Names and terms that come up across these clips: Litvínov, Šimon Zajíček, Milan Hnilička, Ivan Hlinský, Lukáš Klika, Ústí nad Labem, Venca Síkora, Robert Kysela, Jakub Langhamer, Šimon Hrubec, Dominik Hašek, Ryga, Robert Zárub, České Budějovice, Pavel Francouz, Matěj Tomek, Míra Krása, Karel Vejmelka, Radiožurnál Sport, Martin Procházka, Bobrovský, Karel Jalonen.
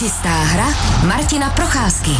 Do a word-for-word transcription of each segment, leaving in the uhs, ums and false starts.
Čistá hra Martina Procházky.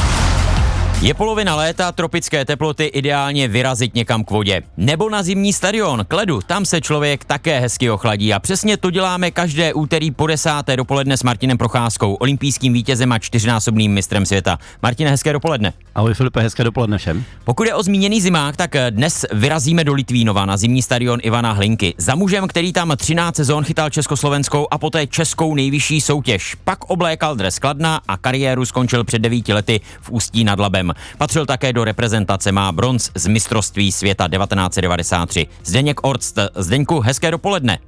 Je polovina léta, tropické teploty, ideálně vyrazit někam k vodě. Nebo na zimní stadion, k ledu, tam se člověk také hezky ochladí. A přesně to děláme každé úterý po desáté dopoledne s Martinem Procházkou, olympijským vítězem a čtyřnásobným mistrem světa. Martine, hezké dopoledne. Ahoj Filipe, hezké dopoledne všem. Pokud je o zmíněný zimák, tak dnes vyrazíme do Litvínova na zimní stadion Ivana Hlinky. Za mužem, který tam třináct sezón chytal československou a poté českou nejvyšší soutěž. Pak oblékal dres Kladna a kariéru skončil před devíti lety v Ústí nad Labem. Patřil také do reprezentace, má bronz z mistrovství světa devatenáct devadesát tři. Zdeněk Orct. Zdeňku, hezké dopoledne.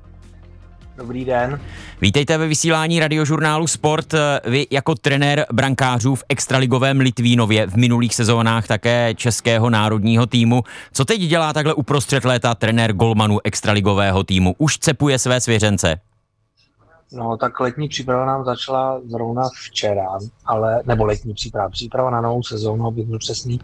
Dobrý den. Vítejte ve vysílání radiožurnálu Sport. Vy jako trenér brankářů v extraligovém Litvínově, v minulých sezónách také českého národního týmu. Co teď dělá takhle uprostřed léta trenér golmanů extraligového týmu? Už cepuje své svěřence? No, tak letní příprava nám začala zrovna včera, ale, nebo letní příprava, příprava na novou sezónu, abych byl přesný,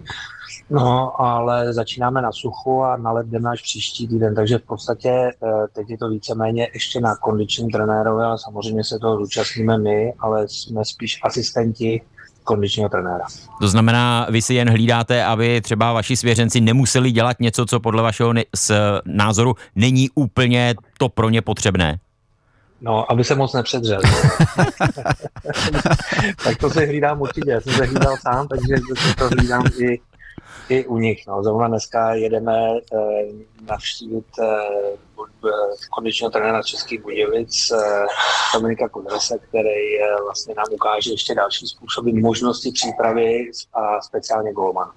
no, ale začínáme na suchu a na led jdeme až příští týden, takže v podstatě teď je to víceméně ještě na kondičním trenérovi, ale samozřejmě se toho zúčastníme my, ale jsme spíš asistenti kondičního trenéra. To znamená, vy si jen hlídáte, aby třeba vaši svěřenci nemuseli dělat něco, co podle vašeho ne- s, názoru není úplně to pro ně potřebné? No, aby se moc nepředřel. Tak to se hlídám určitě. Já jsem se hlídal sám, takže to hlídám i, i u nich. No. Zrovna dneska jedeme eh, navštívit eh, kondičního trenéra Českých Budějovic eh, Dominika Kondráse, který eh, vlastně nám ukáže ještě další způsoby možnosti přípravy a speciálně gólmana.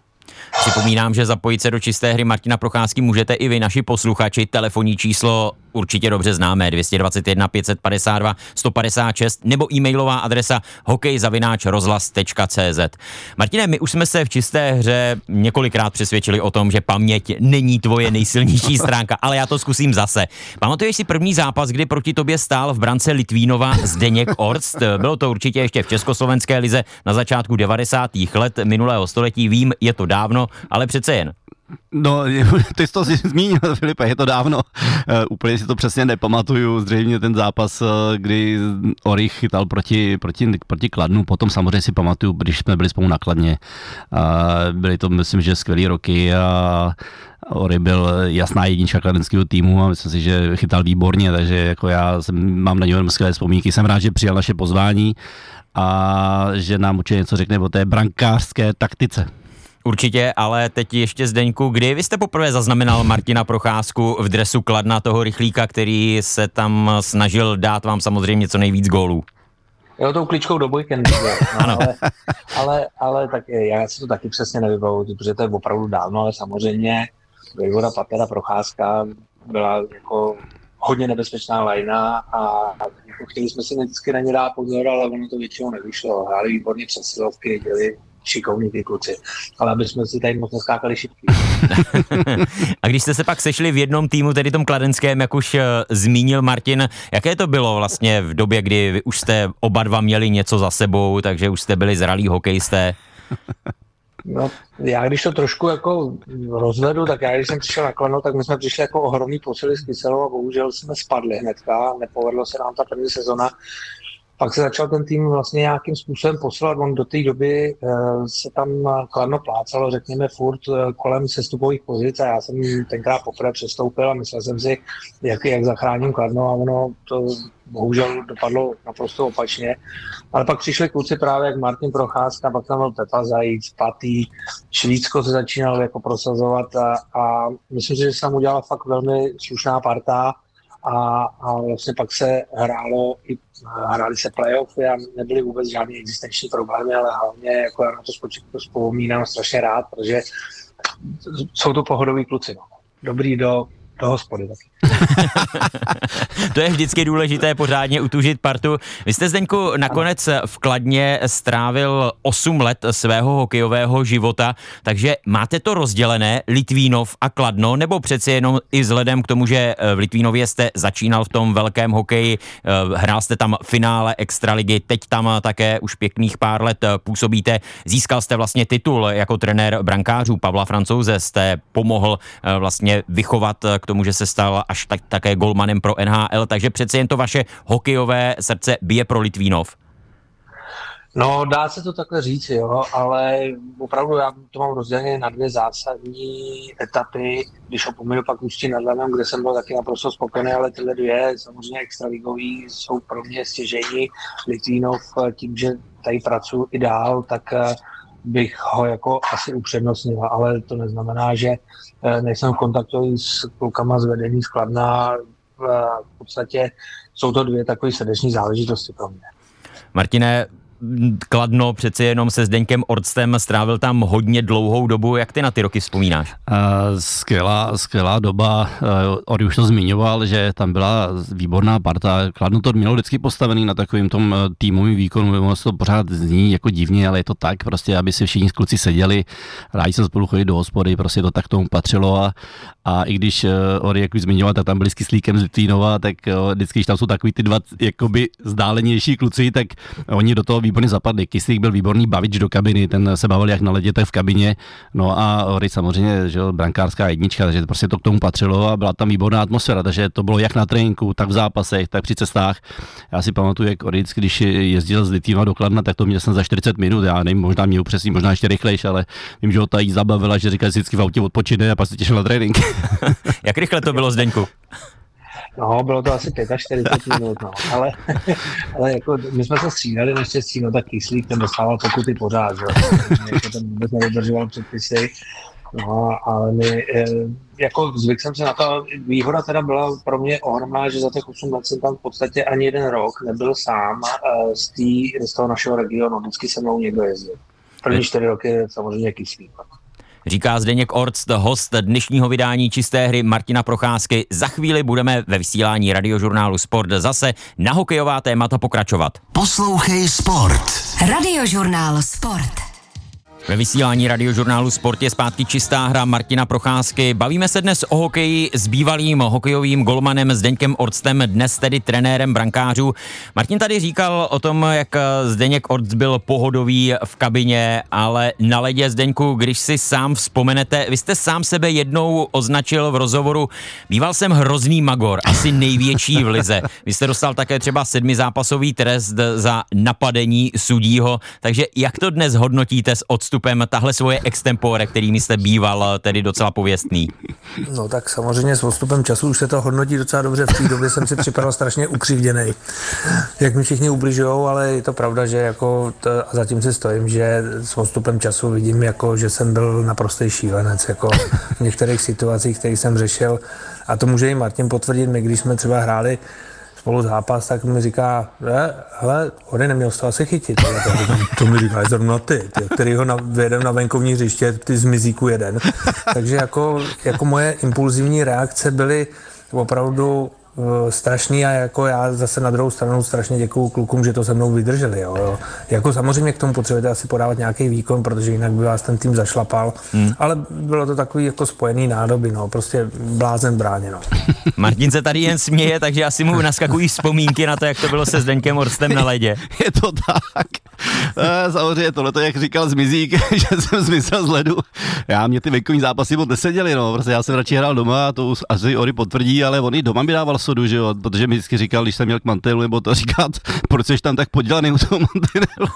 Připomínám, že zapojit se do čisté hry Martina Procházky můžete i vy, naši posluchači. Telefonní číslo určitě dobře známe, dvě stě dvacet jedna pět set padesát dva sto padesát šest, nebo e-mailová adresa hokej zavináč rozhlas tečka cz. Martine, my už jsme se v čisté hře několikrát přesvědčili o tom, že paměť není tvoje nejsilnější stránka, ale já to zkusím zase. Pamatuješ si první zápas, kdy proti tobě stál v brance Litvínova Zdeněk Orct? Bylo to určitě ještě v československé lize na začátku devadesátých let minulého století, vím, je to dávno, ale přece jen. No, ty jsi to zmínil, Filipe, je to dávno. Uh, úplně si to přesně nepamatuju. Zřejmě ten zápas, kdy Orich chytal proti, proti, proti Kladnu. Potom samozřejmě si pamatuju, když jsme byli spolu na Kladně. Uh, byly to, myslím, že skvělý roky a Ory byl jasná jednička kladenského týmu a myslím si, že chytal výborně, takže jako já jsem, mám na něj skvělé vzpomínky. Jsem rád, že přijal naše pozvání a že nám určitě něco řekne o té brankářské taktice. Určitě, ale teď ještě, Zdeňku, kdy vy jste poprvé zaznamenal Martina Procházku v dresu Kladna, toho rychlíka, který se tam snažil dát vám samozřejmě co nejvíc gólů? Jo, tou kličkou do bojky, no, ale, ale, ale tak, já si to taky přesně nevybavuji, protože to je opravdu dávno, ale samozřejmě vejvoda Patera Procházka byla jako hodně nebezpečná lajna a chtěli jsme si vždycky na ně dát pozor, ale ono to většinou nevyšlo. Hráli výborně přesilovky, děli šikovní ty kluci, ale aby jsme si tady moc neskákali šipky. A když jste se pak sešli v jednom týmu, tedy tom kladenském, jak už zmínil Martin, jaké to bylo vlastně v době, kdy vy už jste oba dva měli něco za sebou, takže už jste byli zralí hokejisté? No, já když to trošku jako rozvedu, tak já když jsem přišel na Kladno, tak my jsme přišli jako ohromný posily s Kyselou a bohužel jsme spadli hnedka, nepovedlo se nám ta první sezona. Pak se začal ten tým vlastně nějakým způsobem poslat. On do té doby se tam Kladno plácalo, řekněme, furt kolem sestupových pozic a já jsem tenkrát poprvé přestoupil a myslel jsem si, jak, jak zachráním Kladno a ono to bohužel dopadlo naprosto opačně. Ale pak přišli kluci právě jak Martin Procházka, pak tam byl Pepa Zajíc, Patý, Švýcko se začínalo jako prosazovat a, a myslím si, že se tam udělala fakt velmi slušná parta. A, a vlastně pak se hrálo, i, hráli se playoffy a nebyly vůbec žádné existenční problémy, ale hlavně jako já na to spočítku vzpomínám strašně rád, protože jsou to pohodoví kluci. No. Dobrý do, do hospody taky. To je vždycky důležité pořádně utužit partu. Vy jste, Zdeňku, nakonec v Kladně strávil osm let svého hokejového života, takže máte to rozdělené Litvínov a Kladno, nebo přeci jenom i vzhledem k tomu, že v Litvínově jste začínal v tom velkém hokeji, hrál jste tam finále extraligy, teď tam také už pěkných pár let působíte, získal jste vlastně titul jako trenér brankářů Pavla Francouze, jste pomohl vlastně vychovat k tomu, že se stal až tak, také golmanem pro N H L, takže přece jen to vaše hokejové srdce bije pro Litvínov. No, dá se to takhle říct, jo, ale opravdu já to mám rozdělené na dvě zásadní etapy, když opomínu pak Ústí nad Labem, kde jsem byl taky naprosto spokojený, ale tyhle dvě, samozřejmě extraligový, jsou pro mě stěžejní. Litvínov, tím, že tady pracuji i dál, tak bych ho jako asi upřednostnil, ale to neznamená, že nejsem v kontaktu s klukama z vedení z Kladna. V podstatě jsou to dvě takové srdeční záležitosti pro mě. Martine, Kladno přeci jenom se Zdeňkem Orctem, strávil tam hodně dlouhou dobu. Jak ty na ty roky vzpomínáš? Skvělá, skvělá doba. Ory už to zmiňoval, že tam byla výborná parta. Kladno to mělo vždycky postavený na takovým tom týmovým výkonu. Ono to pořád zní jako divně, ale je to tak, prostě, aby si všichni kluci seděli. Rádi se spolu chodili do hospody, prostě to tak tomu patřilo. A, a i když Ory, jak už zmiňoval, tak tam byli s Kyslíkem z Litvínova, tak vždycky, když tam jsou takový ty dva jakoby vzdálenější kluci, tak oni do toho výborně zapadli. Kyslík byl výborný bavič do kabiny, ten se bavil jak na ledě, tak v kabině. No a Ory samozřejmě, že brankářská jednička, takže prostě to k tomu patřilo a byla tam výborná atmosféra, takže to bylo jak na tréninku, tak v zápasech, tak při cestách. Já si pamatuju, jak Ory, když jezdil z Litvínova do Kladna, tak to měl jsem za čtyřicet minut, já nevím, možná mě upřesní, možná ještě rychlejší, ale vím, že ho tady zabavila, že říkal, že vždycky v autě odpočine a pak se těšil na trénink. Jak rychle to bylo, Zdeňku? No, bylo to asi čtyřicet pět minut, no. ale, ale jako my jsme se střídali naštěstí, no tak Kyslík ten dostával pokuty pořád, že jako ten vůbec nedodržoval předpisy, no ale my, jako zvyk jsem se na to, výhoda teda byla pro mě ohromná, že za těch osm let jsem tam v podstatě ani jeden rok nebyl sám z, tý, z toho našeho regionu, vždycky se mnou někdo jezdil. První čtyři roky samozřejmě Kyslík. Říká Zdeněk Orct, host dnešního vydání Čisté hry Martina Procházky. Za chvíli budeme ve vysílání radiožurnálu Sport zase na hokejová témata pokračovat. Poslouchej Sport. Radiožurnál Sport. Ve vysílání radiožurnálu Sport je zpátky Čistá hra Martina Procházky. Bavíme se dnes o hokeji s bývalým hokejovým golmanem Zdeňkem Orctem, dnes tedy trenérem brankářů. Martin tady říkal o tom, jak Zdeněk Orct byl pohodový v kabině, ale na ledě, Zdeňku, když si sám vzpomenete, vy jste sám sebe jednou označil v rozhovoru: býval jsem hrozný magor, asi největší v lize. Vy jste dostal také třeba sedmizápasový trest za napadení sudího, takže jak to dnes hodnotíte s odstupem? Tahle svoje extempore, kterými jste býval tedy docela pověstný? No tak samozřejmě s odstupem času už se to hodnotí docela dobře. V té době jsem si připadal strašně ukřivděnej. Jak mi všichni ubližujou, ale je to pravda, že jako to, a zatím si stojím, že s odstupem času vidím, jako, že jsem byl naprostý šílenec. Jako v některých situacích, které jsem řešil, a to může i Martin potvrdit, my když jsme třeba hráli spolu zápas, tak mi říká, hele, Ory, neměl jsi to asi chytit. To, to mi říká zrovna ty, ty který ho vyjedem na venkovní hřiště, ty z mizíku jeden. Takže jako, jako moje impulzivní reakce byly opravdu strašný a jako já zase na druhou stranu strašně děkuju klukům, že to se mnou vydrželi. Jo, jo. Jako samozřejmě k tomu potřebujete asi podávat nějaký výkon, protože jinak by vás ten tým zašlapal, hmm. ale bylo to takový jako spojený nádoby, no, prostě blázen bráně, no. Martin se tady jen směje, takže asi mu naskakují vzpomínky na to, jak to bylo se Zdeňkem Orctem na ledě. Je to tak. Samozřejmě tohle to, jak říkal Zmizík, že jsem zmizel z ledu. Já mě ty venkovní zápasy moc neseděly, no, protože já jsem radši hrál doma, a to asi Ory potvrdí, ale on i doma mi dával sodu, že jo, protože mi vždycky říkal, když jsem měl k mantelu, nebo to říkat, proč jsi tam tak podělaný u toho mantelu.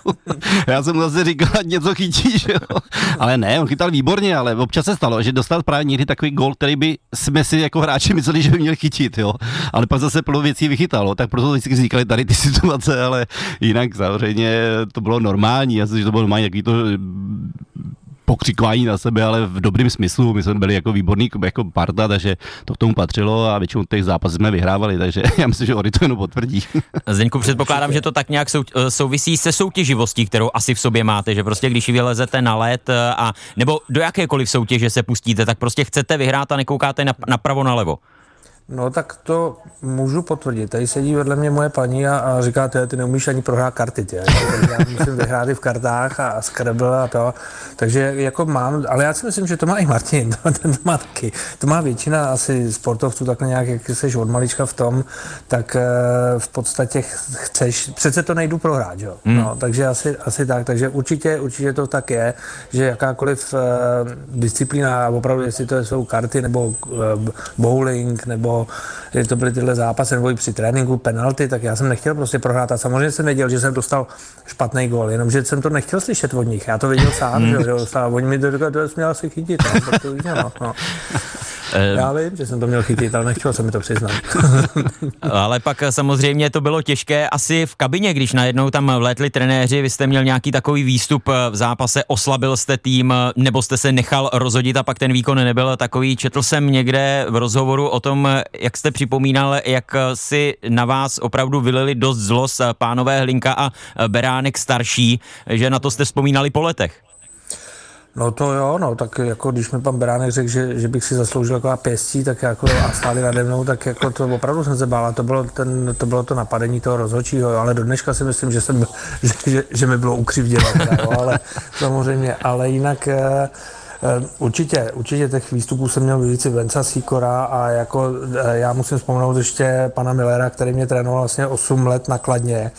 Já jsem mu zase říkal, něco chytí, že jo. Ale ne, on chytal výborně, ale občas se stalo, že dostal právě někdy takový gól, který by jsme si jako hráči mysleli, že by měl chytit, jo. Ale pak zase plno věcí vychytalo, tak proto vždycky říkali tady ty situace, ale jinak samozřejmě to bylo normální, já si, že to bylo normální, takový to pokřikování na sebe, ale v dobrým smyslu. My jsme byli jako výborný jako parta, takže to k tomu patřilo a většinou těch zápasů jsme vyhrávali, takže já myslím, že Ory to jenom potvrdí. Zdeňku, předpokládám, že to tak nějak sou, souvisí se soutěživostí, kterou asi v sobě máte, že prostě když vylezete na led a nebo do jakékoliv soutěže se pustíte, tak prostě chcete vyhrát a nekoukáte napravo nalevo. No tak to můžu potvrdit. Tady sedí vedle mě moje paní a, a říká, ty, ty neumíš ani prohrát karty, tě. Já musím vyhrát i v kartách a, a Scrabble a to. Takže jako mám, ale já si myslím, že to má i Martin, to, to má taky. To má většina asi sportovců takhle nějak, jak jsi od malička v tom, tak v podstatě chceš, přece to nejdu prohrát, jo. No, takže asi, asi tak, takže určitě, určitě to tak je, že jakákoliv disciplína, opravdu jestli to jsou karty nebo bowling, nebo nebo kdy to byly tyhle zápasy, nebo i při tréninku penalty, tak já jsem nechtěl prostě prohrát. A samozřejmě jsem věděl, že jsem dostal špatný gól, jenomže jsem to nechtěl slyšet od nich. Já to věděl sám, hmm. že, že dostal. Oni mi to řekli, že jsem měl asi chytit. No, no. Já vím, že jsem to měl chytit, ale nechtěl jsem mi to přiznat. Ale pak samozřejmě to bylo těžké asi v kabině, když najednou tam vlétli trenéři, vy jste měl nějaký takový výstup v zápase, oslabil jste tým, nebo jste se nechal rozhodit a pak ten výkon nebyl takový. Četl jsem někde v rozhovoru o tom, jak jste připomínal, jak si na vás opravdu vylili dost zlost pánové Hlinka a Beránek starší, že na to jste vzpomínali po letech. No to jo, no tak jako když mi pan Beránek řekl, že, že bych si zasloužil taková pěstí, tak jako a stáli nade mnou, tak jako to opravdu jsem se bál. To bylo, ten, to bylo to napadení toho rozhodčího, ale do dneška si myslím, že, jsem, že, že, že mi bylo ukřivděno, ale samozřejmě, ale jinak e, určitě, určitě těch výstupů jsem měl víc Venca Síkora a jako e, já musím vzpomenout ještě pana Millera, který mě trénoval vlastně osm let na Kladně,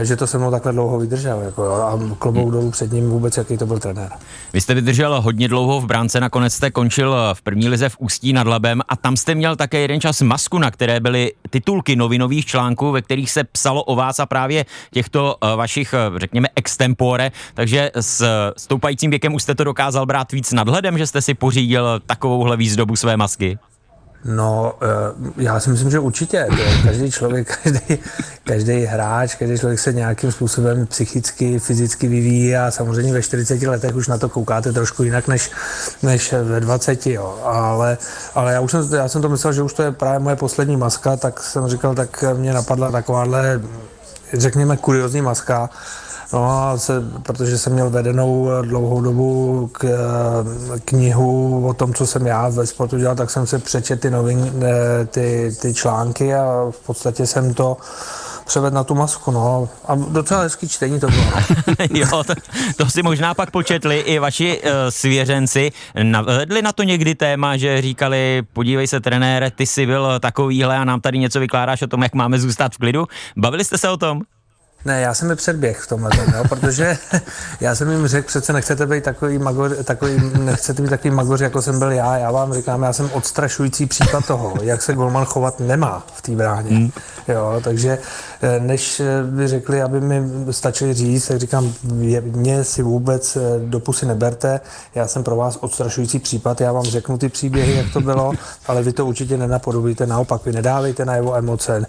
e, že to se mnou takhle dlouho vydržel jako, jo, a klobouk dolů před ním vůbec, jaký to byl trenér. Vy jste vydržel hodně dlouho v bránce, nakonec jste končil v první lize v Ústí nad Labem a tam jste měl také jeden čas masku, na které byly titulky novinových článků, ve kterých se psalo o vás a právě těchto vašich, řekněme, extempore, takže s stoupajícím věkem už jste to dokázal brát víc nadhledem, že jste si pořídil takovouhle výzdobu své masky? No, já si myslím, že určitě. Každý člověk, každý, každý hráč, každý člověk se nějakým způsobem psychicky, fyzicky vyvíjí a samozřejmě ve čtyřiceti letech už na to koukáte trošku jinak než, než ve dvaceti, jo. Ale, ale já už jsem, já jsem to myslel, že už to je právě moje poslední maska, tak jsem říkal, tak mě napadla takováhle, řekněme, kuriózní maska. No a se, protože jsem měl vedenou dlouhou dobu k, knihu o tom, co jsem já ve sportu dělal, tak jsem se přečet ty, novin, ty, ty články a v podstatě jsem to převed na tu masku, no. A docela hezký čtení to bylo. Jo, to, to si možná pak početli i vaši uh, svěřenci. Navedli na to někdy téma, že říkali, podívej se trenére, ty jsi byl takovýhle a nám tady něco vykládáš o tom, jak máme zůstat v klidu. Bavili jste se o tom? Ne, já jsem je předběh v tomhle, jo, protože já jsem jim řekl, přece nechcete být takový magoř, takový, nechcete být takový magoř, jako jsem byl já, já vám říkám, já jsem odstrašující příklad toho, jak se golman chovat nemá v té bráně, jo, takže než by řekli, aby mi stačili říct, tak říkám, je, mě si vůbec do pusy neberte, já jsem pro vás odstrašující případ, já vám řeknu ty příběhy, jak to bylo, ale vy to určitě nenapodobíte, naopak, vy nedávejte na jeho emoce,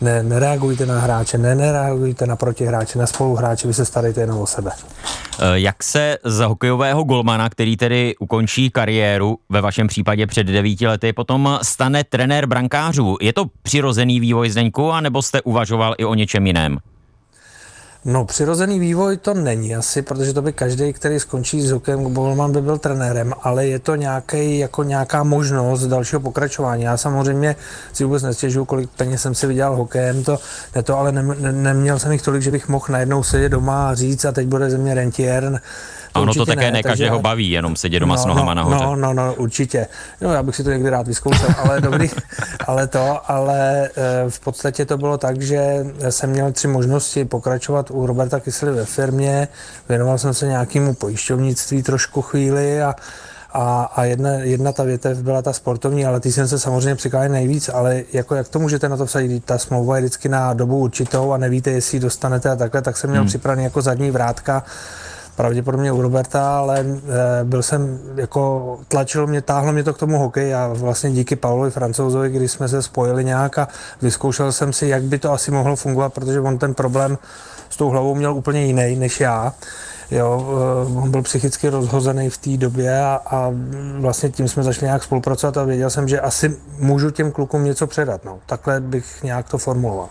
ne, nereagujte na hráče, ne, nereagujte na na protihráče, na spoluhráče, vy se starejte jenom o sebe. Jak se za hokejového golmana, který tedy ukončí kariéru, ve vašem případě před devíti lety, potom stane trenér brankářů? Je to přirozený vývoj, Zdeňku, anebo jste uvažoval i o něčem jiném? No, přirozený vývoj to není asi, protože to by každý, který skončí s hokejem golman, by byl trenérem, ale je to nějaký, jako nějaká možnost dalšího pokračování. Já samozřejmě si vůbec nestěžuju, kolik peněz jsem si vydělal hokejem, to, ne to, ale ne, ne, neměl jsem jich tolik, že bych mohl najednou sedět doma a říct a teď bude ze mě rentiér. A ono to také ne, ne každého takže, baví, jenom sedět doma no, s nohama nahoře. No, no, no, určitě. No, já bych si to někdy rád vyzkoušel, ale dobrý, ale to, ale v podstatě to bylo tak, že jsem měl tři možnosti pokračovat u Roberta Kysely ve firmě, věnoval jsem se nějakému pojišťovnictví trošku chvíli a A, a jedna, jedna ta větev byla ta sportovní, ale ty jsem se samozřejmě přikláněl nejvíc, ale jako jak to můžete na to vsadit, ta smlouva je vždycky na dobu určitou a nevíte, jestli ji dostanete a takhle, tak jsem měl hmm. připravený jako zadní vrátka, pravděpodobně u Roberta, ale e, byl jsem, jako tlačilo mě, táhlo mě to k tomu hokeji a vlastně díky Pavlovi Francouzovi, když jsme se spojili nějak a vyzkoušel jsem si, jak by to asi mohlo fungovat, protože on ten problém s tou hlavou měl úplně jiný než já. Jo, on byl psychicky rozhozený v té době a, a vlastně tím jsme začali nějak spolupracovat a věděl jsem, že asi můžu těm klukům něco předat. No. Takhle bych nějak to formuloval.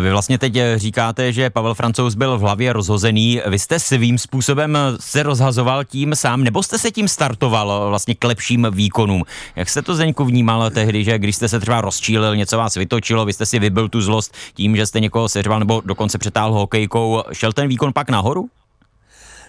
Vy vlastně teď říkáte, že Pavel Francouz byl v hlavě rozhozený. Vy jste svým způsobem se rozhazoval tím sám, nebo jste se tím startoval vlastně k lepším výkonům? Jak jste to, Zdeňku, vnímal tehdy, že když jste se třeba rozčílil, něco vás vytočilo, vy jste si vybil tu zlost tím, že jste někoho seřval nebo dokonce přetáhl hokejkou, šel ten výkon pak nahoru?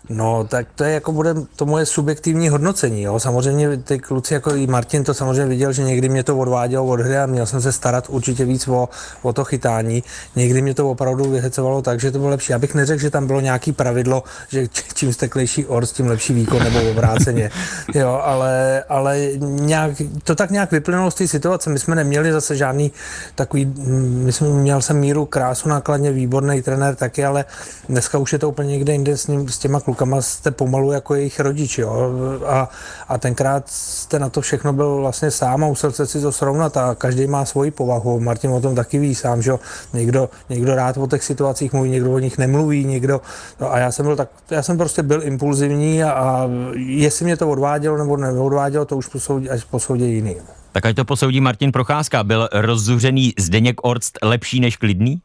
No, tak to je jako bude to moje subjektivní hodnocení, jo. Samozřejmě ty kluci, jako i Martin, to samozřejmě viděl, že někdy mě to odvádělo od hry a měl jsem se starat určitě víc o, o to chytání. Někdy mě to opravdu vyhecovalo tak, že to bylo lepší. Já bych neřekl, že tam bylo nějaký pravidlo, že čím steklejší Orct, tím lepší výkon nebo obráceně, jo, ale, ale nějak, to tak nějak vyplynulo z té situace. My jsme neměli zase žádný takový, my jsme, měl jsem Míru Krásu nákladně, výborný trenér taky, ale dneska už je to úplně někde jinde s, ním, s těma klukama, jste pomalu jako jejich rodiči, jo, a, a tenkrát jste na to všechno byl vlastně sám a musel se si to srovnat a každý má svoji povahu, Martin o tom taky ví sám, že jo, někdo, někdo rád o těch situacích mluví, někdo o nich nemluví, někdo, no a já jsem byl tak, já jsem prostě byl impulzivní a, a jestli mě to odvádělo nebo neodvádělo, to už posoudí, až posoudí jiný. Tak ať to posoudí Martin Procházka, byl rozzuřený Zdeněk Orct lepší než Klidný?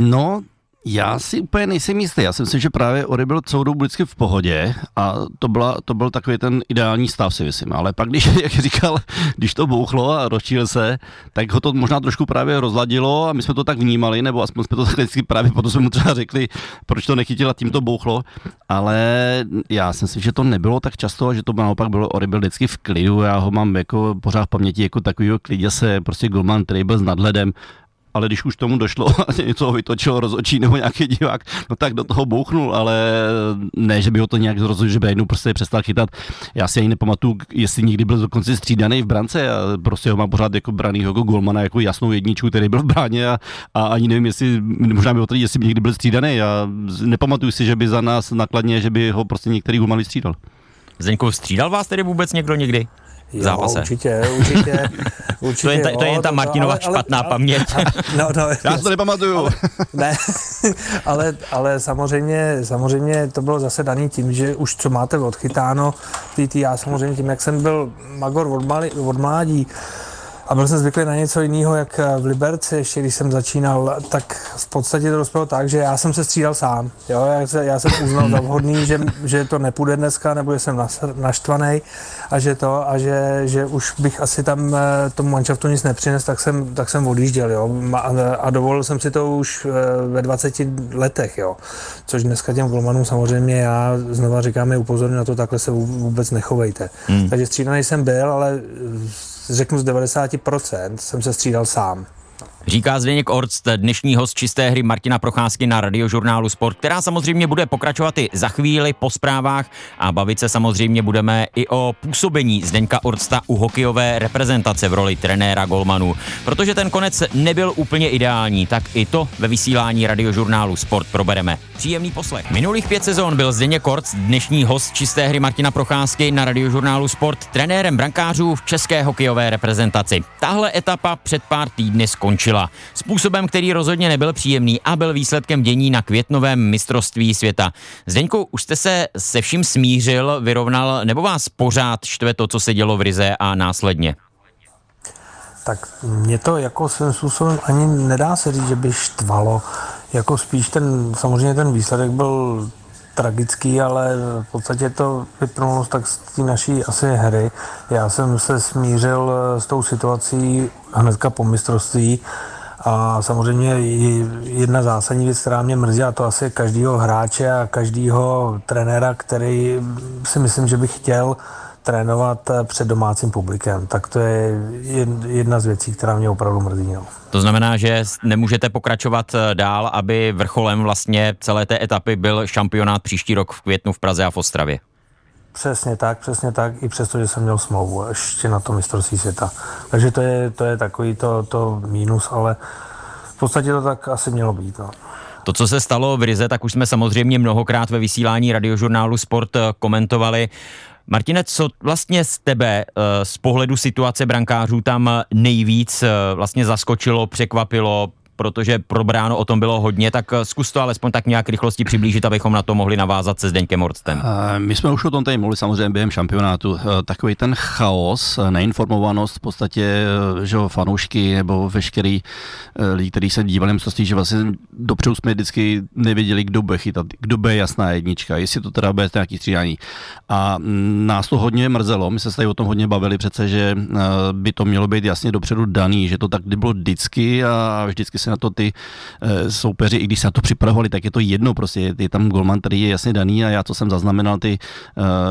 No, já si úplně nejsem jistý. Já si myslím, že právě Ory byl celou dobu vždycky v pohodě a to, byla, to byl takový ten ideální stav, si myslím. Ale pak, když, jak říkal, když to bouchlo a rozčil se, tak ho to možná trošku právě rozladilo a my jsme to tak vnímali, nebo aspoň jsme to tak vždycky právě potom jsme mu třeba řekli, proč to nechytil a tím to bouchlo. Ale já si myslím, že to nebylo tak často a že to naopak bylo, Ory byl vždycky v klidu. Já ho mám jako pořád v paměti jako takovýho kliděse, prostě golman, který byl s nadhledem. Ale když už tomu došlo a něco ho vytočilo rozočí nebo nějaký divák, no tak do toho bouchnul, ale ne, že by ho to nějak zrozumil, že by jednou prostě přestal chytat. Já si ani nepamatuju, jestli nikdy byl dokonce střídaný v brance a prostě ho mám pořád jako branýho jako golmana, jako jasnou jedničku, který byl v bráně a, a ani nevím, jestli, možná by ho tady, jestli by někdy byl střídaný a nepamatuju si, že by za nás nakladně, že by ho prostě některý golman střídal. Zdeňku, střídal vás tedy vůbec někdo někdy? Jo, určitě, určitě, určitě. To je, ta, to je ta Martinova ale, ale, špatná ale, paměť. No, no, já si to nepamatuju. Ale, ne, ale, ale samozřejmě, samozřejmě to bylo zase daný tím, že už co máte odchytáno, ty, ty, já samozřejmě tím, jak jsem byl magor od, mali, od mládí, a byl jsem zvyklý na něco jiného, jak v Liberci, ještě když jsem začínal, tak v podstatě to dospělo tak, že já jsem se střídal sám. Jo? Já, se, já jsem uznal za vhodný, že, že to nepůjde dneska, nebo že jsem naštvaný a že to, a že, že už bych asi tam tomu manšaftu nic nepřines, tak jsem, tak jsem odjížděl. Jo? A, a dovolil jsem si to už ve dvaceti letech, jo? Což dneska těm golmanům samozřejmě, já znova říkám, je upozorňuji na to, takhle se vůbec nechovejte. Hmm. Takže střídaný jsem byl, ale řeknu z devadesát procent jsem se střídal sám. Říká Zdeněk Orct, dnešní host Čisté hry Martina Procházky na Radiožurnálu Sport, která samozřejmě bude pokračovat i za chvíli po zprávách a bavit se samozřejmě budeme i o působení Zdeňka Orcta u hokejové reprezentace v roli trenéra golmanů. Protože ten konec nebyl úplně ideální, tak i to ve vysílání Radiožurnálu Sport probereme. Příjemný poslech. Minulých pět sezón byl Zdeněk Orct, dnešní host Čisté hry Martina Procházky na Radiožurnálu Sport, trenérem brankářů v české hokejové reprezentaci. Tahle etapa před pár týdny skončila. Způsobem, který rozhodně nebyl příjemný a byl výsledkem dění na květnovém mistrovství světa. Zdeňku, už jste se se vším smířil, vyrovnal, nebo vás pořád štve to, co se dělo v Rize a následně? Tak mě to jako svým způsobem ani nedá se říct, že by štvalo. Jako spíš ten, samozřejmě ten výsledek byl tragický, ale v podstatě to vyplnulo tak z té naší asi hry. Já jsem se smířil s tou situací hnedka po mistrovství a samozřejmě jedna zásadní věc, která mě mrzí, a to asi každého hráče a každého trenéra, který si myslím, že bych chtěl trénovat před domácím publikem. Tak to je jedna z věcí, která mě opravdu mrzí. No. To znamená, že nemůžete pokračovat dál, aby vrcholem vlastně celé té etapy byl šampionát příští rok v květnu v Praze a v Ostravě. Přesně tak, přesně tak, i přesto, že jsem měl smlouvu ještě na to mistrovství světa. Takže to je, to je takový to, to mínus, ale v podstatě to tak asi mělo být. No. To, co se stalo v Rize, tak už jsme samozřejmě mnohokrát ve vysílání Radiožurnálu Sport komentovali. Martine, co vlastně z tebe z pohledu situace brankářů tam nejvíc vlastně zaskočilo, překvapilo, protože probráno o tom bylo hodně, tak zkus to alespoň tak nějak rychlosti přiblížit, abychom na to mohli navázat se Zdeňkem Orctem. My jsme už o tom tady mluvili samozřejmě během šampionátu. Takový ten chaos, neinformovanost v podstatě, že fanoušky nebo veškerý lidi, kteří se dívali, že vlastně dopředu jsme vždycky nevěděli, kdo bude chytat, kdo bude jasná jednička, jestli to teda bude nějaký střídání. A nás to hodně mrzelo, my se tady o tom hodně bavili přece, že by to mělo být jasně dopředu daný, že to tak bylo vždycky a vždycky si na to ty soupeři, i když se na to připravovali, tak je to jedno, prostě je tam golman, který je jasně daný, a já to jsem zaznamenal ty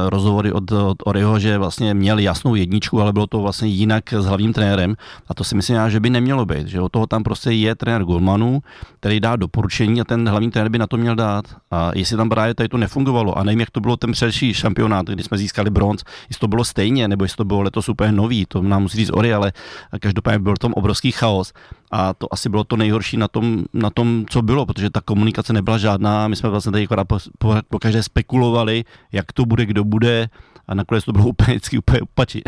rozhovory od, od Oryho, že vlastně měl jasnou jedničku, ale bylo to vlastně jinak s hlavním trenérem, a to si myslím, že by nemělo být, že od toho tam prostě je trenér golmanů, který dá doporučení a ten hlavní trenér by na to měl dát. A jestli tam právě tady to nefungovalo, a nevím, jak to bylo ten předší šampionát, kdy jsme získali bronz, jestli to bylo stejně, nebo jestli to bylo letos úplně nový, to nám musí říct Ory, ale každopádně byl tam obrovský chaos. A to asi bylo to nejhorší na tom, na tom, co bylo, protože ta komunikace nebyla žádná, my jsme vlastně tady po, po, po každé spekulovali, jak to bude, kdo bude, a nakonec to bylo úplně, úplně opačně.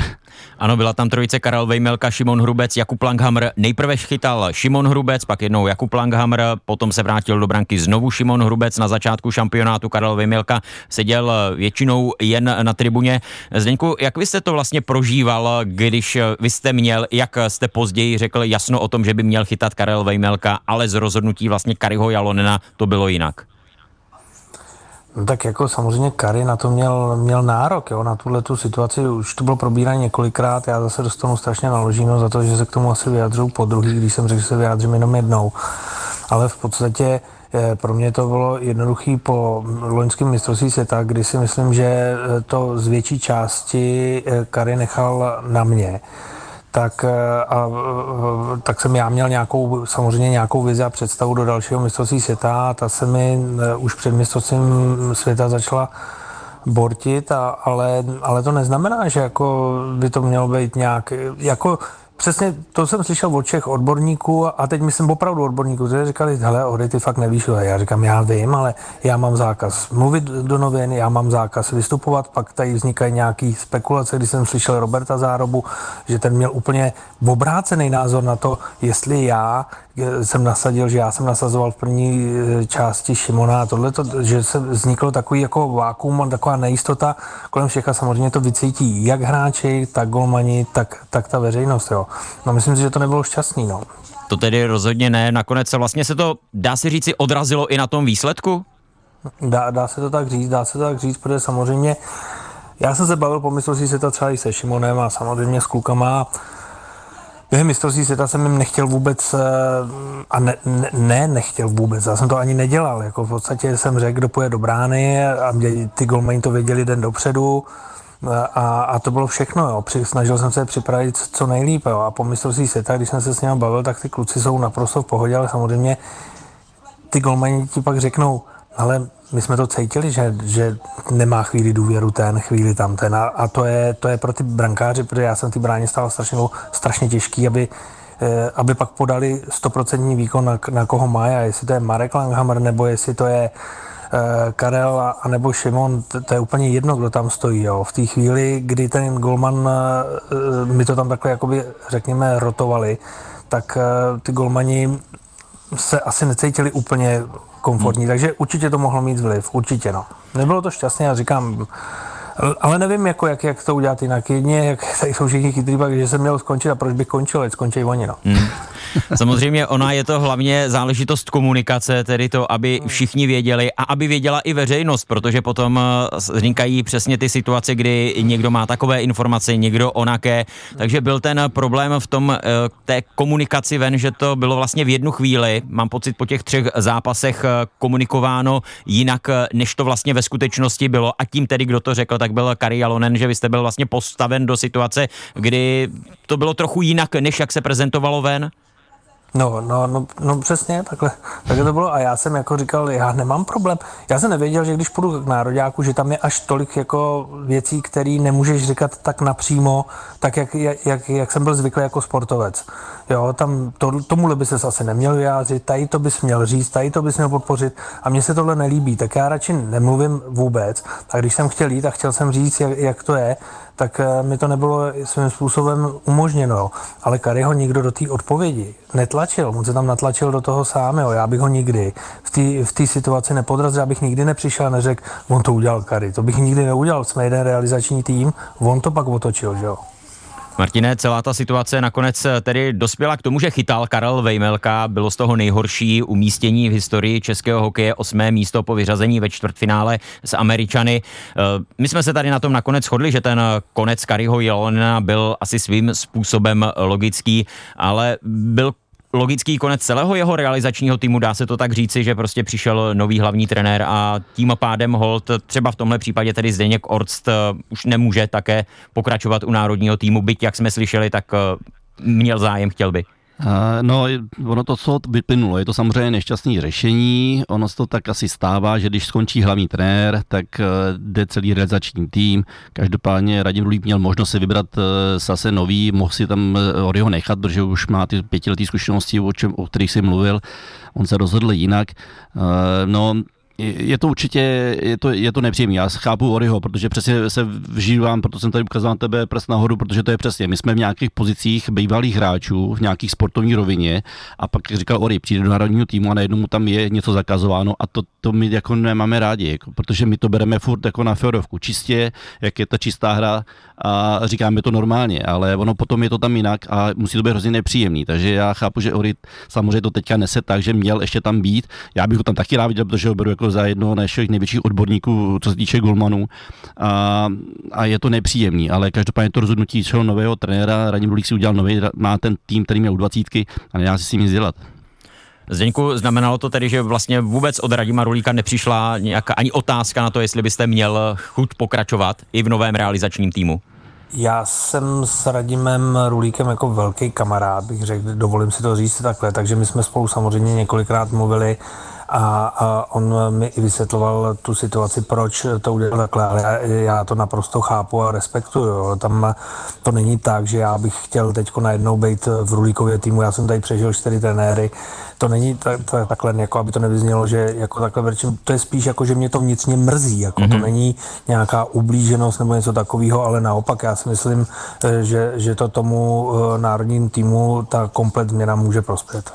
Ano, byla tam trojice Karel Vejmelka, Šimon Hrubec, Jakub Langhamer. Nejprve chytal Šimon Hrubec, pak jednou Jakub Langhamer, potom se vrátil do branky znovu Šimon Hrubec. Na začátku šampionátu Karel Vejmelka seděl většinou jen na tribuně. Zdeňku, jak vy jste to vlastně prožíval, když vy jste měl, jak jste později řekl jasno o tom, že by měl chytat Karel Vejmelka, ale z rozhodnutí vlastně Kariho Jalonena to bylo jinak? No tak jako samozřejmě Kari na to měl, měl nárok, jo, na tuhle tu situaci, už to bylo probírané několikrát, já zase dostanu strašně naložíno za to, že se k tomu asi vyjadřuju podruhé, když jsem řekl, že se vyjádřím jenom jednou, ale v podstatě pro mě to bylo jednoduché po loňském mistrovství světa, kdy si myslím, že to z větší části Kari nechal na mě. Tak, a, tak jsem já měl nějakou, samozřejmě nějakou vizi a představu do dalšího mistrovství světa, a ta se mi už před mistrovstvím světa začala bortit, a, ale, ale to neznamená, že jako by to mělo být nějak, jako přesně to jsem slyšel od všech odborníků, a teď myslím opravdu odborníků, kteří říkali, hele, Ory, ty fakt nevíš, a já říkám, já vím, ale já mám zákaz mluvit do novin, já mám zákaz vystupovat, pak tady vznikají nějaký spekulace, když jsem slyšel Roberta Zárubu, že ten měl úplně obrácený názor na to, jestli já jsem nasadil, že já jsem nasazoval v první části Šimona a tohleto, že se vzniklo takový jako vákuum, taková nejistota kolem všech, a samozřejmě to vycítí jak hráči, tak golmani, tak, tak ta veřejnost, jo. No, myslím si, že to nebylo šťastný, no. To tedy rozhodně ne, nakonec se vlastně se to, dá se říci, odrazilo i na tom výsledku? Dá, dá se to tak říct, dá se to tak říct, protože samozřejmě, já jsem se bavil po mistrovství světa třeba i se Šimonem a samozřejmě s klukama. Během mistrovství světa jsem jim nechtěl vůbec, a ne, ne nechtěl vůbec, já jsem to ani nedělal, jako v podstatě jsem řekl, kdo půjde do brány, a ty golmani to věděli den dopředu. A, a to bylo všechno, jo. Při, snažil jsem se připravit co nejlíp, jo. A po mistrovství světa, když jsem se s nimi bavil, tak ty kluci jsou naprosto v pohodě, ale samozřejmě ty golmani ti pak řeknou, ale my jsme to cítili, že, že nemá chvíli důvěru ten, chvíli tam ten, a, a to, je, to je pro ty brankáři, protože já jsem ty bráně stál strašně, strašně těžký, aby, eh, aby pak podali stoprocentní výkon na, na koho má, a jestli to je Marek Langhamer, nebo jestli to je Karel a, a nebo Šimon, to, to je úplně jedno, kdo tam stojí, jo. V té chvíli, kdy ten golman, my to tam takhle, jakoby, řekněme, rotovali, tak ty golmani se asi necítili úplně komfortní, hmm. takže určitě to mohlo mít vliv, určitě, no. Nebylo to šťastné, já říkám, ale nevím, jako, jak, jak to udělat jinak. Jedně, jak tady jsou všichni chytrý, pak, že jsem měl skončit, a proč bych končil, ale skončí oni, no. Hmm. Samozřejmě ona je to hlavně záležitost komunikace, tedy to, aby všichni věděli a aby věděla i veřejnost, protože potom vznikají přesně ty situace, kdy někdo má takové informace, někdo onaké, takže byl ten problém v tom té komunikaci ven, že to bylo vlastně v jednu chvíli, mám pocit po těch třech zápasech komunikováno jinak, než to vlastně ve skutečnosti bylo, a tím tedy, kdo to řekl, tak byl Kari Jalonen, že vy jste byl vlastně postaven do situace, kdy to bylo trochu jinak, než jak se prezentovalo ven. No, no, no, no přesně, takhle, takhle to bylo, a já jsem jako říkal, já nemám problém, já jsem nevěděl, že když půjdu k nároďáku, že tam je až tolik jako věcí, které nemůžeš říkat tak napřímo, tak jak, jak, jak jsem byl zvyklý jako sportovec, jo, tam to, tomuhle by ses asi neměl vyjádřit, tady to bys měl říct, tady to bys měl podpořit, a mně se tohle nelíbí, tak já radši nemluvím vůbec, a když jsem chtěl jít a chtěl jsem říct, jak, jak to je, tak mi to nebylo svým způsobem umožněno. Ale Kariho nikdo do té odpovědi netlačil, on se tam natlačil do toho sám, jo. Já bych ho nikdy v té situaci nepodrazil, já bych nikdy nepřišel a neřekl, on to udělal Kari, to bych nikdy neudělal, jsme jeden realizační tým, on to pak otočil, že jo. Martine, celá ta situace nakonec tedy dospěla k tomu, že chytal Karel Vejmelka, bylo z toho nejhorší umístění v historii českého hokeje, osmé místo po vyřazení ve čtvrtfinále s Američany. My jsme se tady na tom nakonec shodli, že ten konec Kariho Jalonena byl asi svým způsobem logický, ale byl logický konec celého jeho realizačního týmu, dá se to tak říci, že prostě přišel nový hlavní trenér a tím pádem holt třeba v tomhle případě tedy Zdeněk Orct už nemůže také pokračovat u národního týmu, byť jak jsme slyšeli, tak měl zájem, chtěl by. No, ono to, co vyplynulo, je to samozřejmě nešťastné řešení, ono se to tak asi stává, že když skončí hlavní trenér, tak jde celý realizační tým, každopádně Radim Rulík měl možnost si vybrat zase nový, mohl si tam Oryho nechat, protože už má ty pětiletý zkušenosti, o, čem, o kterých jsi mluvil, on se rozhodl jinak, no... Je to určitě, je to, je to nepříjemný, já chápu Oryho, protože přesně se vžívám, proto jsem tady ukázal na tebe prst nahoru, protože to je přesně, my jsme v nějakých pozicích bývalých hráčů, v nějakých sportovní rovině a pak, jak říkal Ory, přijde do národního týmu a najednou mu tam je něco zakazováno a to, to my jako nemáme rádi, jako, protože my to bereme furt jako na feodovku, čistě, jak je ta čistá hra a říkáme to normálně, ale ono potom je to tam jinak a musí to být hrozně nepříjemný, takže já chápu, že Ory samozřejmě to teďka nese tak, že měl ještě tam být, já bych ho tam taky rád viděl, protože ho beru jako za jednoho našich největších odborníků, co se týče golmanů. A, a je to nepříjemný, ale každopádně to rozhodnutí svého nového trenéra, Radim Rulík si udělal nový, má ten tým, který měl u dvacítky a nedá si s tím nic dělat. Zdeňku, znamenalo to tedy, že vlastně vůbec od Radima Rulíka nepřišla nějaká ani otázka na to, jestli byste měl chuť pokračovat i v novém realizačním týmu? Já jsem s Radimem Rulíkem jako velký kamarád, bych řekl, dovolím si to říct takhle, takže my jsme spolu samozřejmě několikrát mluvili a, a on mi i vysvětloval tu situaci, proč to udělal takhle, ale já, já to naprosto chápu a respektuju. Tam to není tak, že já bych chtěl teďko najednou být v Rulíkově týmu, já jsem tady přežil čtyři trenéry, to není tak, tak, takhle, jako aby to nevyznělo, že jako takhle vrčím, to je spíš jako, že mě to vnitřně mrzí, jako mm-hmm. to není nějaká ublíženost nebo něco takového, ale naopak já si myslím, že, že to tomu národním týmu ta komplet změna může prospět.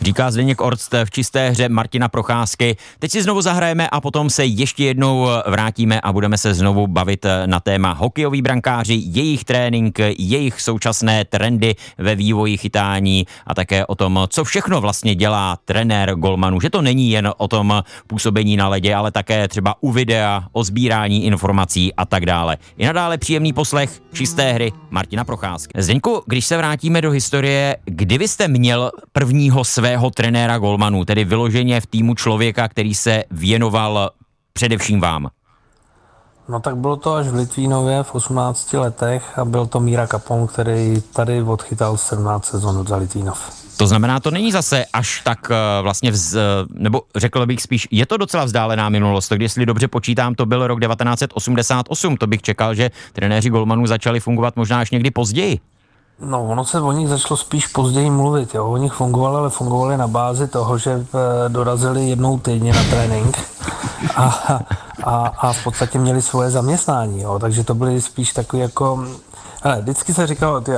Říká Zdeněk Orct v Čisté hře Martina Procházky. Teď si znovu zahrajeme a potom se ještě jednou vrátíme a budeme se znovu bavit na téma hokejoví brankáři, jejich trénink, jejich současné trendy ve vývoji chytání a také o tom, co všechno vlastně dělá trenér golmanů. Že to není jen o tom působení na ledě, ale také třeba u videa, o sbírání informací a tak dále. I nadále příjemný poslech Čisté hry Martina Procházky. Zdeňku, když se vrátíme do historie, kdy vy jste měl prvního své trenéra golmanů, tedy vyloženě v týmu člověka, který se věnoval především vám? No tak bylo to až v Litvínově v osmnácti letech a byl to Míra Kapon, který tady odchytal sedmnáct sezon za Litvínov. To znamená, to není zase až tak vlastně, vz, nebo řekl bych spíš, je to docela vzdálená minulost, tak jestli dobře počítám, to byl rok devatenáct osmdesát osm, to bych čekal, že trenéři golmanů začali fungovat možná až někdy později. No, ono se o nich začalo spíš později mluvit, jo. O nich fungovali, ale fungovali na bázi toho, že dorazili jednou týdně na trénink a, a, a v podstatě měli svoje zaměstnání, jo. Takže to byly spíš takový jako... Hele, vždycky se říkalo, ty,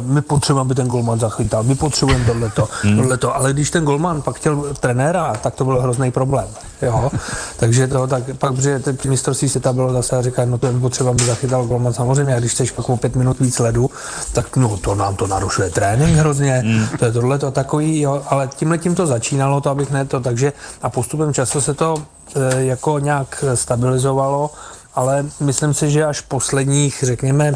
my potřebujeme, aby ten golman zachytal, my potřebujeme tohleto, tohleto, ale když ten golman pak chtěl trenéra, tak to byl hrozný problém, jo. Takže to tak, pak, protože ten mistrovství světa bylo zase a říkali, no to je potřeba, aby zachytal golman, samozřejmě, a když chceš pak o pět minut víc ledu, tak no to nám to narušuje trénink hrozně, to je tohleto takový, jo, ale tímhletím to začínalo, to abych ne to, takže a postupem času se to e, jako nějak stabilizovalo, ale myslím si, že až posledních, řekněme,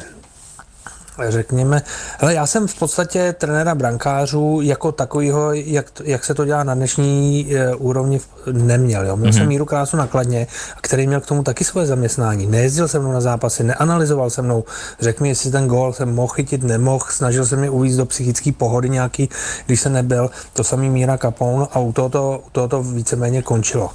Řekněme, ale já jsem v podstatě trenéra brankářů jako takovýho, jak, jak se to dělá na dnešní e, úrovni, neměl. Jo? Měl mm-hmm. jsem Míru Krásu na Kladně, který měl k tomu taky svoje zaměstnání. Nejezdil se mnou na zápasy, neanalyzoval se mnou, řekl mi, jestli ten gól jsem mohl chytit, nemohl, snažil se mě uvízt do psychické pohody nějaký, když jsem nebyl. To samý Míra Kapon a u tohoto, u tohoto víceméně končilo.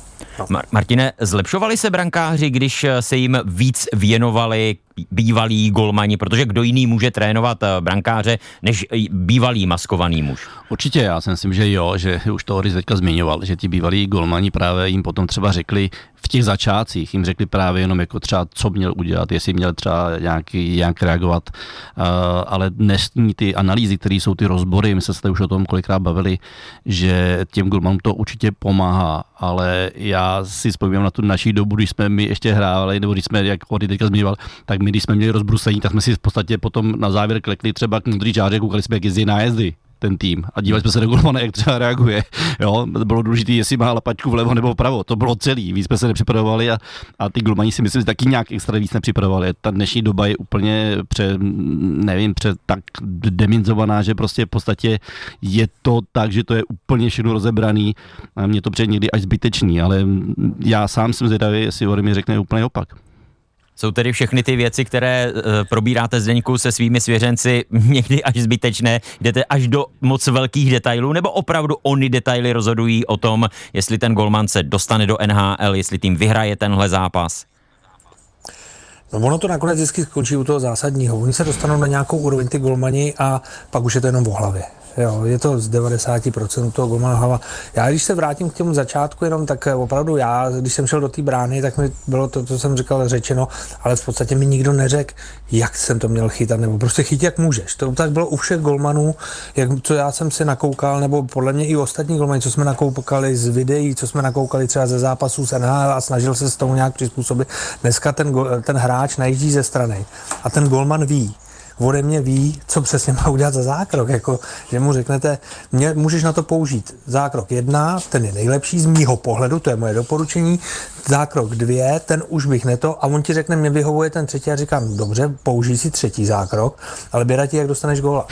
No. Martine, zlepšovali se brankáři, když se jim víc věnovali bývalí golmani, protože kdo jiný může trénovat brankáře než bývalý maskovaný muž? Určitě, já si myslím, že jo, že už to Ory teďka zmiňoval, že ti bývalí golmani právě jim potom třeba řekli v těch začátcích, jim řekli právě jenom jako třeba, co měl udělat, jestli měl třeba nějaký, nějak reagovat, uh, ale dnešní ty analýzy, které jsou ty rozbory, my jsme se už o tom kolikrát bavili, že těm golmanům to určitě pomáhá, ale já si vzpomínám na tu naší dobu, když jsme my ještě hrávali, nebo když jsme, jak Ory teďka zmiňoval, tak my když jsme měli rozbrusení, tak jsme si v podstatě potom na závěr klekli třeba k mudrý čáře, koukali jsme, jak jezdí nájezdy. ten tým. A dívali jsme se regulované, jak třeba reaguje. Jo? Bylo důležité, jestli má lapačku vlevo nebo vpravo. To bylo celý. Víc jsme se nepřipravovali a, a ty golmani si myslím, že taky nějak extra víc nepřipravovali. Ta dnešní doba je úplně pře, nevím, pře tak demenzovaná, že prostě v podstatě je to tak, že to je úplně všechno rozebraný. A mně to přijde někdy až zbytečný, ale já sám jsem zvědavý, jestli Ory mi řekne úplně opak. Jsou tedy všechny ty věci, které e, probíráte, Zdeňku, se svými svěřenci, někdy až zbytečné? Jdete až do moc velkých detailů, nebo opravdu oni detaily rozhodují o tom, jestli ten golman se dostane do N H L, jestli tým vyhraje tenhle zápas? No ono to nakonec vždycky skončí u toho zásadního. Oni se dostanou na nějakou úroveň, ty golmani, a pak už je to jenom o hlavě. Jo, je to z devadesát procent toho golmana hlava. Já když se vrátím k těmu začátku jenom, tak opravdu já, když jsem šel do té brány, tak mi bylo to, co jsem říkal, řečeno, ale v podstatě mi nikdo neřekl, jak jsem to měl chytat, nebo prostě chyt, jak můžeš. To tak bylo u všech golmanů, jak, co já jsem si nakoukal, nebo podle mě i ostatní golmani, co jsme nakoukali z videí, co jsme nakoukali třeba ze zápasů z N H L a snažil se s tou nějak přizpůsobit. Dneska ten, ten hráč najíždí ze strany a ten golman ví. Ode mě ví, co přesně má udělat za zákrok, jako, že mu řeknete, mě, můžeš na to použít zákrok jedna, ten je nejlepší z mýho pohledu, to je moje doporučení, zákrok dvě, ten už bych neto, a on ti řekne, mě vyhovuje ten třetí, a říkám, dobře, použij si třetí zákrok, ale běda ti, jak dostaneš góla.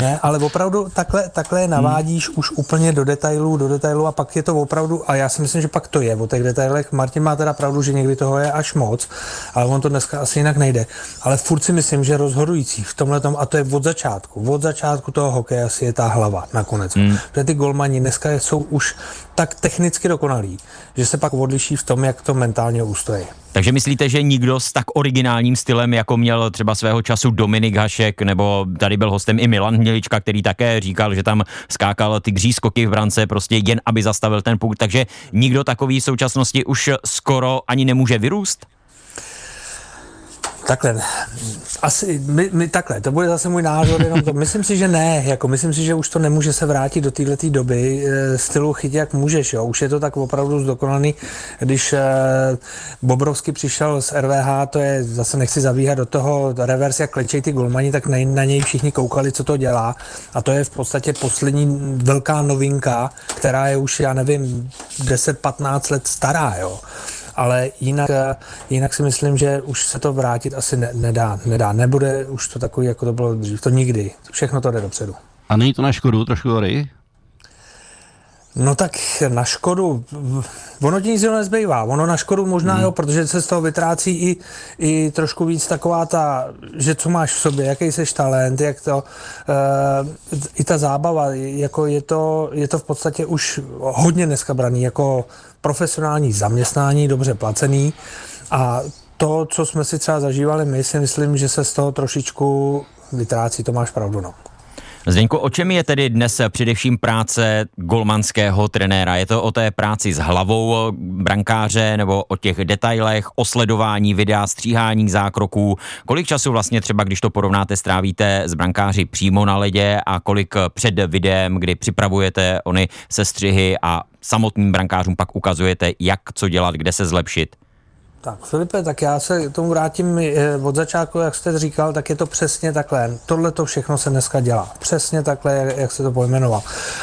Ne, ale opravdu takhle, takhle navádíš hmm. už úplně do detailů, do detailů a pak je to opravdu, a já si myslím, že pak to je o těch detailech. Martin má teda pravdu, že někdy toho je až moc, ale on to dneska asi jinak nejde. Ale furt si myslím, že rozhodující v tomhletom, a to je od začátku. Od začátku toho hokeje asi je ta hlava nakonec. Hmm. Protože ty golmani dneska jsou už tak technicky dokonalí, že se pak odliší v tom, jak to mentálně ústojí. Takže myslíte, že nikdo s tak originálním stylem, jako měl třeba svého času Dominik Hašek, nebo tady byl hostem i Milan Hnilička, který také říkal, že tam skákal ty křížové skoky v brance prostě jen, aby zastavil ten puk. Takže nikdo takový v současnosti už skoro ani nemůže vyrůst? Takhle, asi, my, my takhle, to bude zase můj názor, jenom to, myslím si, že ne, jako myslím si, že už to nemůže se vrátit do této doby, e, stylu chytě, jak můžeš, jo, už je to tak opravdu zdokonalý, když e, Bobrovský přišel z R V H, to je, zase nechci zavíhat do toho, revers, jak klečejí ty golmani, tak na, na něj všichni koukali, co to dělá, a to je v podstatě poslední velká novinka, která je už, já nevím, deset patnáct let stará, jo. Ale jinak, jinak si myslím, že už se to vrátit asi ne, nedá, nedá. Nebude už to takový, jako to bylo dřív. To nikdy. Všechno to jde dopředu. A není to na škodu trošku Ory? No tak na škodu, ono ti nic nezbývá, ono na škodu možná, hmm. jo, protože se z toho vytrácí i, i trošku víc taková ta, že co máš v sobě, jaký seš talent, jak to, uh, i ta zábava, jako je to, je to v podstatě už hodně dneska braný, jako profesionální zaměstnání, dobře placený, a to, co jsme si třeba zažívali my, si myslím, že se z toho trošičku vytrácí, to máš pravdu, no. Zdeňku, o čem je tedy dnes především práce golmanského trenéra? Je to o té práci s hlavou brankáře, nebo o těch detailech, o sledování videa, stříhání zákroků? Kolik času vlastně třeba, když to porovnáte, strávíte s brankáři přímo na ledě a kolik před videem, kdy připravujete ony sestřihy a samotným brankářům pak ukazujete, jak co dělat, kde se zlepšit? Tak Filipe, tak já se tomu vrátím od začátku, jak jste říkal, tak je to přesně takhle. Tohle to všechno se dneska dělá. Přesně takhle, jak se to pojmenoval.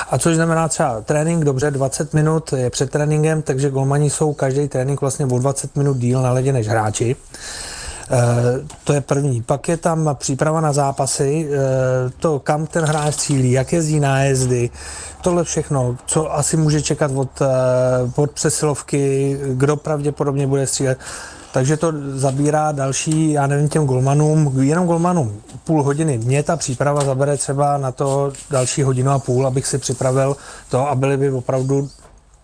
A což znamená třeba trénink, dobře, dvacet minut je před tréninkem, takže golmani jsou každý trénink vlastně o dvacet minut díl na ledě než hráči. Uh, to je první. Pak je tam příprava na zápasy, uh, to, kam ten hráč cílí, jak jezdí nájezdy, tohle všechno, co asi může čekat od, uh, od přesilovky, kdo pravděpodobně bude střílet. Takže to zabírá další, já nevím, těm golmanům, jenom golmanům půl hodiny. Mně ta příprava zabere třeba na to další hodinu a půl, abych si připravil to a byli by opravdu...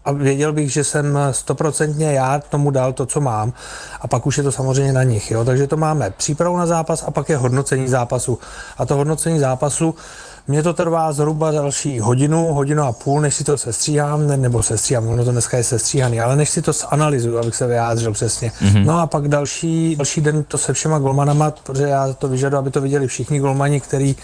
A věděl bych, že jsem stoprocentně já tomu dal to, co mám. A pak už je to samozřejmě na nich. Jo? Takže to máme přípravu na zápas a pak je hodnocení zápasu. A to hodnocení zápasu, mně to trvá zhruba další hodinu, hodinu a půl, než si to sestříhám, ne, nebo sestříhám, ono to dneska je sestříhaný, ale než si to zanalyzuju, abych se vyjádřil přesně. Mm-hmm. No a pak další, další den to se všema golmanama, protože já to vyžaduji, aby to viděli všichni golmani, který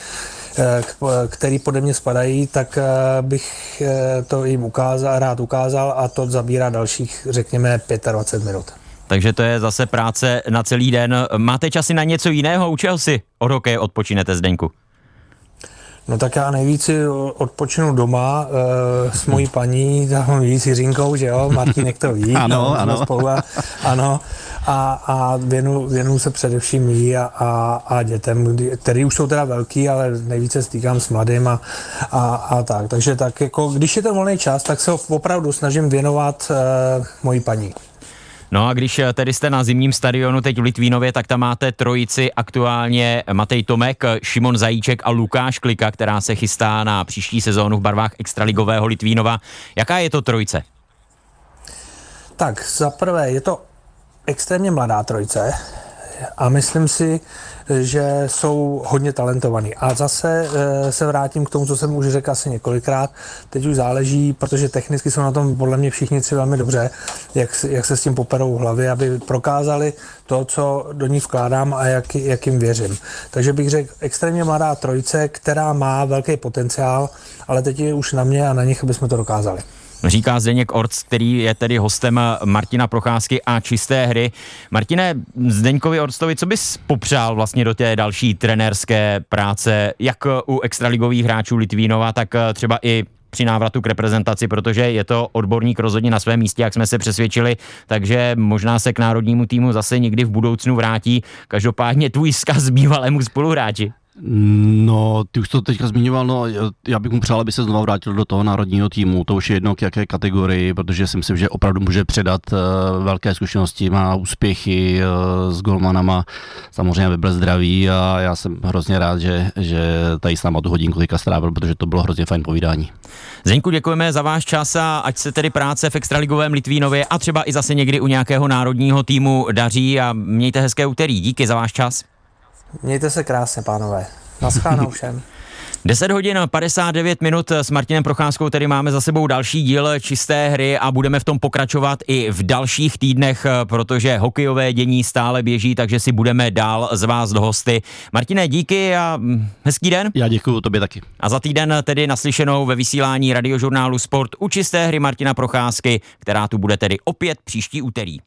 který pode mě spadají, tak bych to jim ukázal, rád ukázal, a to zabírá dalších, řekněme, dvacet pět minut. Takže to je zase práce na celý den. Máte časy na něco jiného? U čeho si od hokeje odpočinete, Zdeňku? No tak já nejvíc si odpočinu doma e, s mojí paní, s Jiřinkou, že jo, Martínek to ví. Ano, ano. Spolu a, ano. A, a věnu, věnu se především jí a, a, a dětem, který už jsou teda velký, ale nejvíce stýkám s mladým a, a, a tak. Takže tak jako, když je to volný čas, tak se opravdu snažím věnovat e, mojí paní. No a když tedy jste na zimním stadionu teď v Litvínově, tak tam máte trojici aktuálně Matěj Tomek, Šimon Zajíček a Lukáš Klika, která se chystá na příští sezónu v barvách extraligového Litvínova. Jaká je to trojice? Tak za prvé je to extrémně mladá trojice a myslím si, že jsou hodně talentovaní. A zase e, se vrátím k tomu, co jsem už řekl asi několikrát. Teď už záleží, protože technicky jsou na tom podle mě všichni tři velmi dobře, jak, jak se s tím poperou v hlavě, aby prokázali to, co do ní vkládám a jak, jak jim věřím. Takže bych řekl, extrémně mladá trojice, která má velký potenciál, ale teď je už na mě a na nich, aby jsme to dokázali. Říká Zdeněk Orct, který je tedy hostem Martina Procházky a Čisté hry. Martine, Zdeňkovi Orctovi, co bys popřál vlastně do té další trenérské práce, jak u extraligových hráčů Litvínova, tak třeba i při návratu k reprezentaci, protože je to odborník rozhodně na svém místě, jak jsme se přesvědčili, takže možná se k národnímu týmu zase někdy v budoucnu vrátí. Každopádně tvůj vzkaz bývalému spoluhráči. No, ty už to teďka zmiňoval, no, já bych mu přál, aby se znovu vrátil do toho národního týmu, to už je jedno k jaké kategorii, protože si myslím, že opravdu může předat uh, velké zkušenosti, má úspěchy uh, s golmanama, samozřejmě by byl zdravý a já jsem hrozně rád, že, že tady s náma tu hodinku teďka strávil, protože to bylo hrozně fajn povídání. Zdeňku, děkujeme za váš čas a ať se tedy práce v extraligovém Litvínově a třeba i zase někdy u nějakého národního týmu daří a mějte hezké úterý, díky za váš čas. Mějte se krásně, pánové. Naschledanou všem. deset hodin padesát devět minut s Martinem Procházkou, tedy máme za sebou další díl Čisté hry a budeme v tom pokračovat i v dalších týdnech, protože hokejové dění stále běží, takže si budeme dál z vás do hosty. Martine, díky a hezký den. Já děkuju, tobě taky. A za týden tedy naslyšenou ve vysílání radiožurnálu Sport u Čisté hry Martina Procházky, která tu bude tedy opět příští úterý.